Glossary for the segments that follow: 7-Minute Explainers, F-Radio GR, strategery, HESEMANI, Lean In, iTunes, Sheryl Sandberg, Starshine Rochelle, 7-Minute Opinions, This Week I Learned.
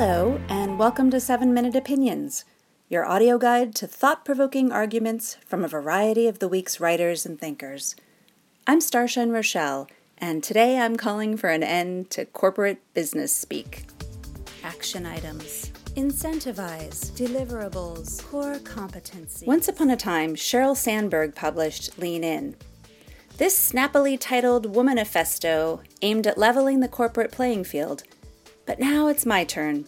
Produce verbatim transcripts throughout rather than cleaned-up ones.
Hello, and welcome to seven minute Opinions, your audio guide to thought-provoking arguments from a variety of the week's writers and thinkers. I'm Starshine Rochelle, and today I'm calling for an end to corporate business speak. Action items. Incentivize. Deliverables. Core competency. Once upon a time, Sheryl Sandberg published Lean In. This snappily titled womanifesto aimed at leveling the corporate playing field. But now it's my turn.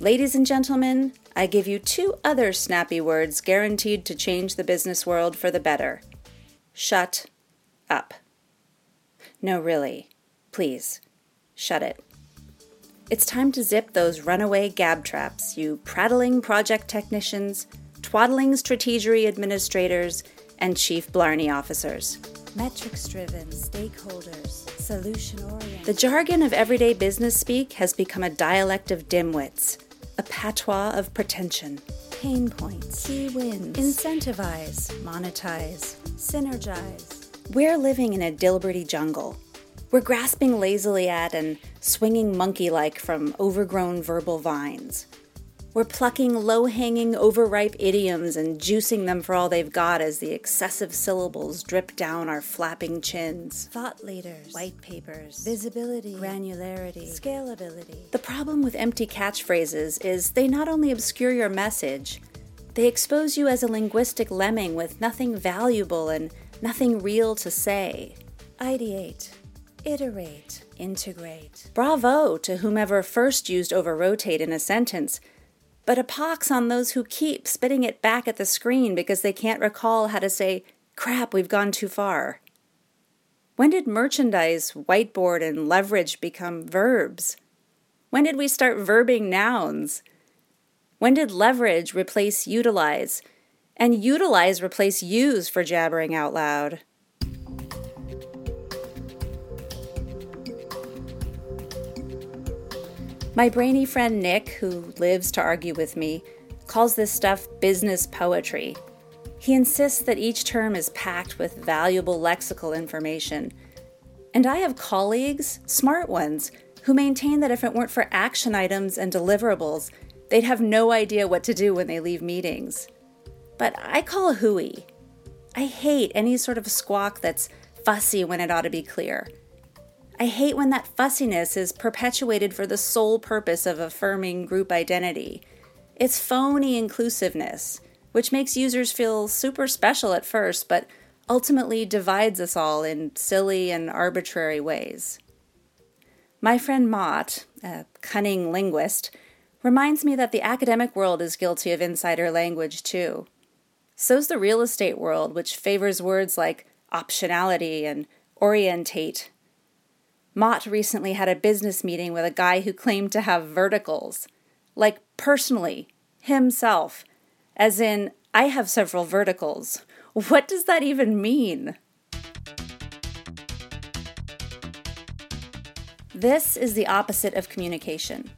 Ladies and gentlemen, I give you two other snappy words guaranteed to change the business world for the better. Shut up. No, really. Please, shut it. It's time to zip those runaway gab traps, you prattling project technicians, twaddling strategery administrators, and chief blarney officers. Metrics-driven, stakeholders, solution-oriented. The jargon of everyday business speak has become a dialect of dimwits, a patois of pretension. Pain points, key wins, incentivize, monetize, synergize. We're living in a Dilberty jungle. We're grasping lazily at and swinging monkey-like from overgrown verbal vines. We're plucking low-hanging, overripe idioms and juicing them for all they've got as the excessive syllables drip down our flapping chins. Thought leaders, white papers, visibility, granularity, scalability. The problem with empty catchphrases is they not only obscure your message, they expose you as a linguistic lemming with nothing valuable and nothing real to say. Ideate. Iterate. Integrate. Bravo to whomever first used over-rotate in a sentence, but a pox on those who keep spitting it back at the screen because they can't recall how to say, crap, we've gone too far. When did merchandise, whiteboard, and leverage become verbs? When did we start verbing nouns? When did leverage replace utilize, and utilize replace use for jabbering out loud? My brainy friend Nick, who lives to argue with me, calls this stuff business poetry. He insists that each term is packed with valuable lexical information. And I have colleagues, smart ones, who maintain that if it weren't for action items and deliverables, they'd have no idea what to do when they leave meetings. But I call hooey. I hate any sort of squawk that's fussy when it ought to be clear. I hate when that fussiness is perpetuated for the sole purpose of affirming group identity. It's phony inclusiveness, which makes users feel super special at first, but ultimately divides us all in silly and arbitrary ways. My friend Mott, a cunning linguist, reminds me that the academic world is guilty of insider language too. So's the real estate world, which favors words like optionality and orientate. Mott recently had a business meeting with a guy who claimed to have verticals. Like, personally, himself. As in, I have several verticals. What does that even mean? This is the opposite of communication.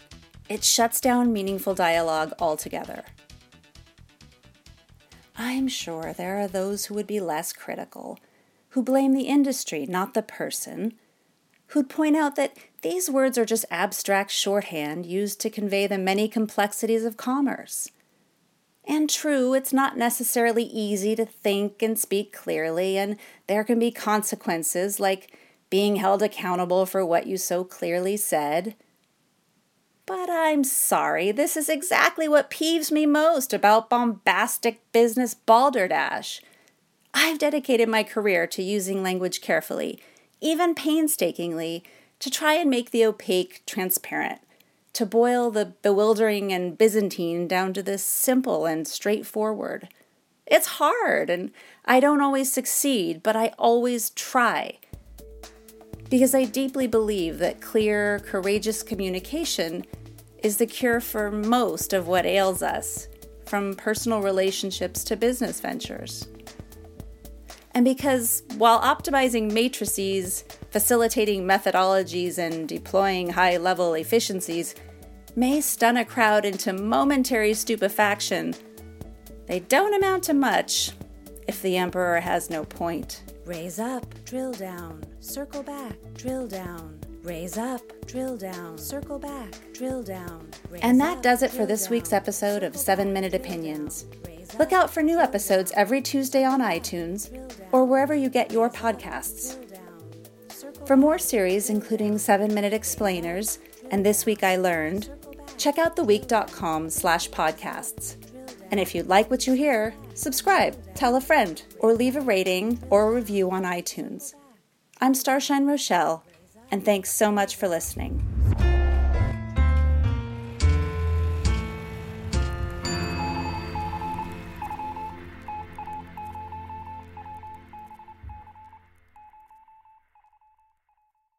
It shuts down meaningful dialogue altogether. I'm sure there are those who would be less critical, who blame the industry, not the person, who'd point out that these words are just abstract shorthand used to convey the many complexities of commerce. And true, it's not necessarily easy to think and speak clearly, and there can be consequences like being held accountable for what you so clearly said. But I'm sorry, this is exactly what peeves me most about bombastic business balderdash. I've dedicated my career to using language carefully, even painstakingly, to try and make the opaque transparent, to boil the bewildering and Byzantine down to the simple and straightforward. It's hard, and I don't always succeed, but I always try, because I deeply believe that clear, courageous communication is the cure for most of what ails us, from personal relationships to business ventures. And because while optimizing matrices, facilitating methodologies, and deploying high-level efficiencies may stun a crowd into momentary stupefaction, they don't amount to much if the emperor has no point. Raise up, drill down, circle back, drill down, raise up, drill down, circle back, drill down. And that does it for this week's episode of seven minute Opinions. Look out for new episodes every Tuesday on iTunes or wherever you get your podcasts. For more series, including seven minute Explainers and This Week I Learned, check out theweek.com slash podcasts. And if you like what you hear, subscribe, tell a friend, or leave a rating or a review on iTunes. I'm Starshine Rochelle, and thanks so much for listening.